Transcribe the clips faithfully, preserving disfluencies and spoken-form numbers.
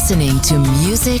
listening to Music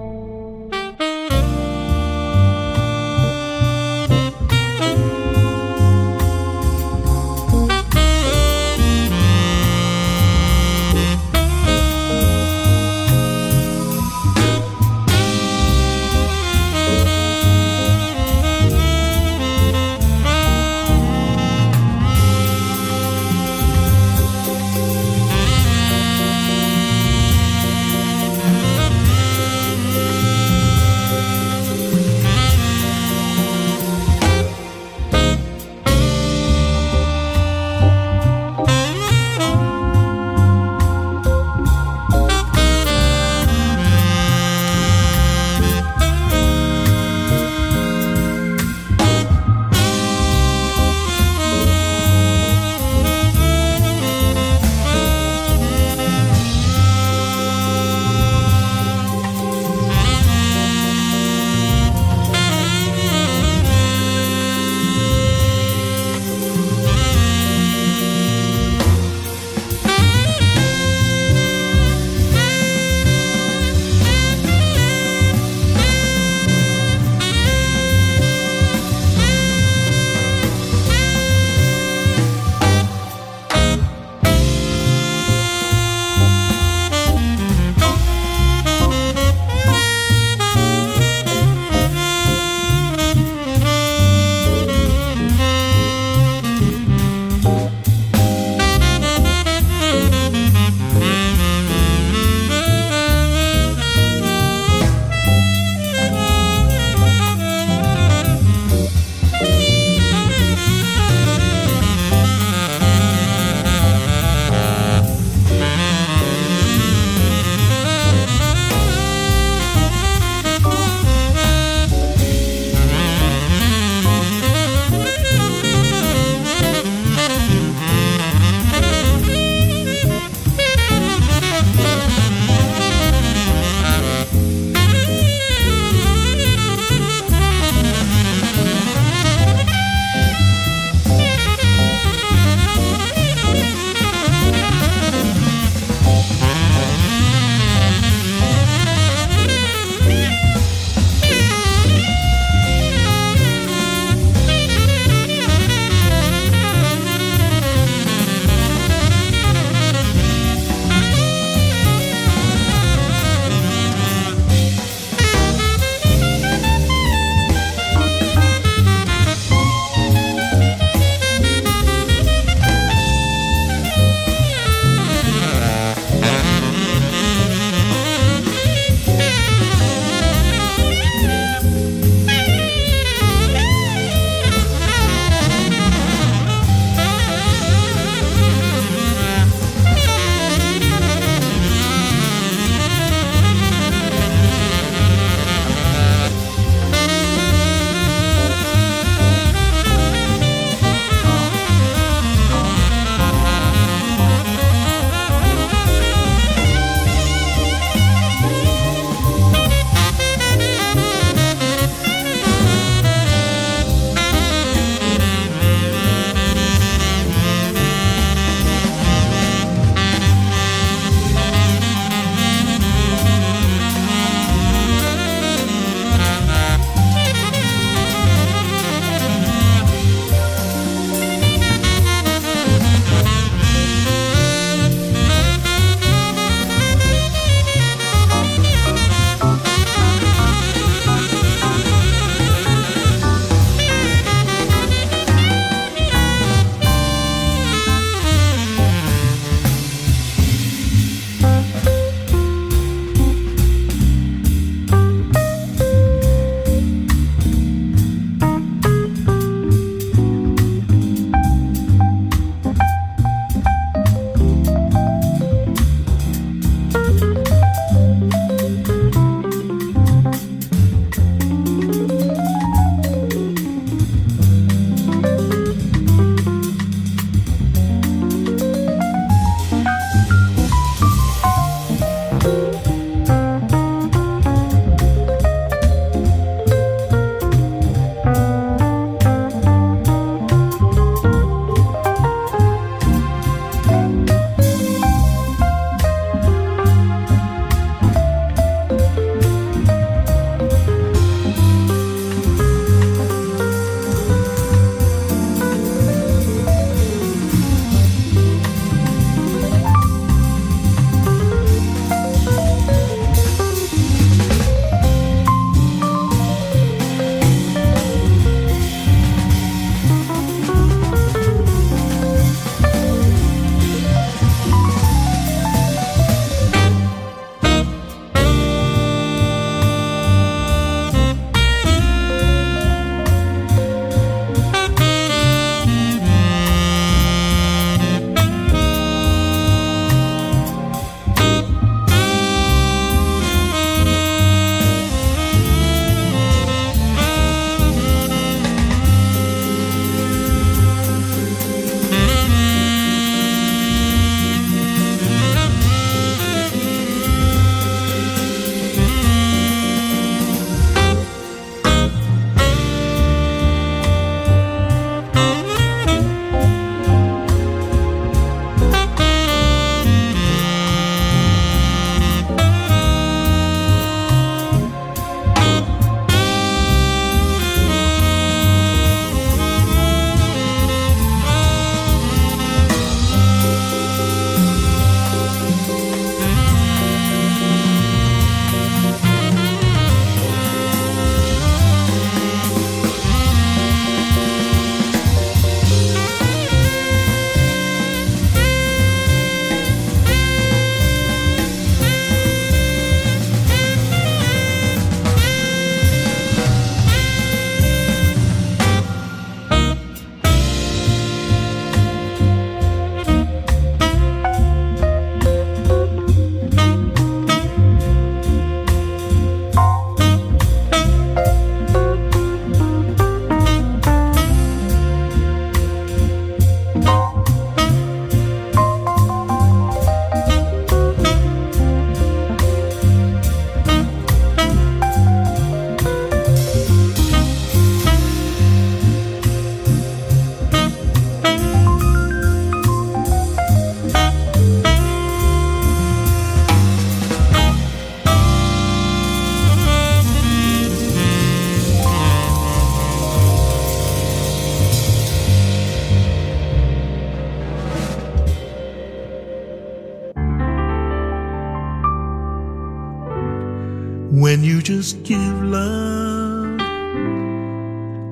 you just give love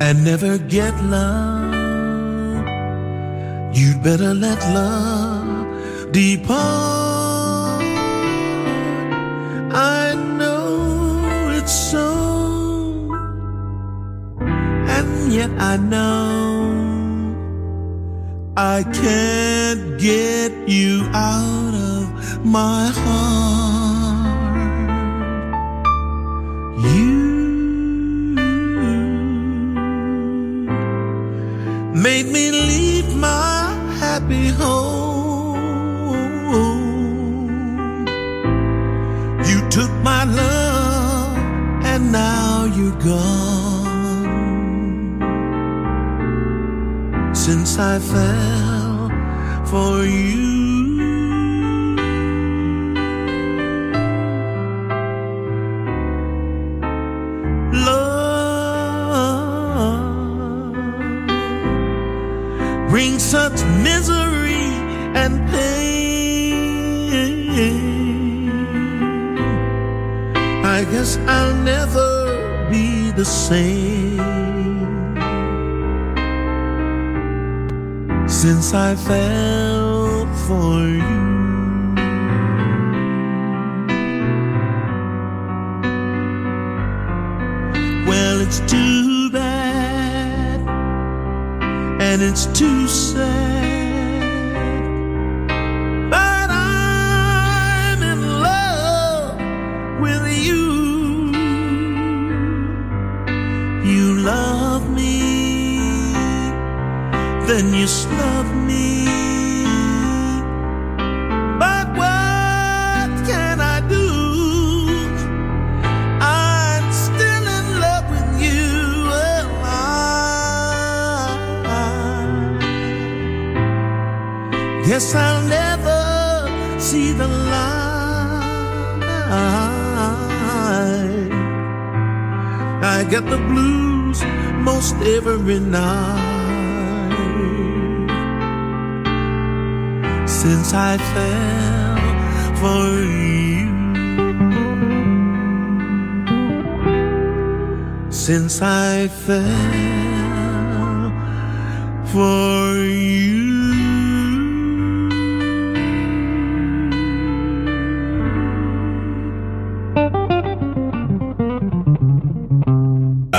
and never get love, you'd better let love depart. I know it's so, and yet I know I can't get you out of my heart. Made me leave my happy home. You took my love and now you're gone. Since I fell for you, bring such misery and pain. I guess I'll never be the same since I fell for you. Well, it's too, and it's too sad, but I'm in love with you. You love me, then you snub me, but what can I do? I'm still in love with you. Yes, I'll never see the light. I get the blues most every night since I fell for you. Since I fell for you.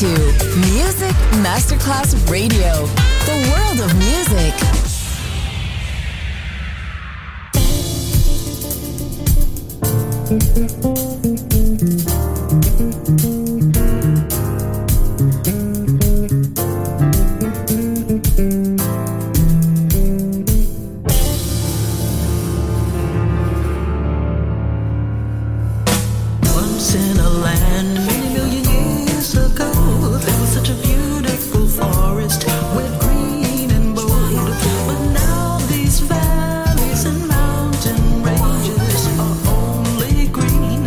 to Music Masterclass Radio, the world of music. Once in a land many million years ago, there was such a beautiful forest with green and bold, but now these valleys and mountain ranges are only green.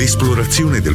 L'esplorazione del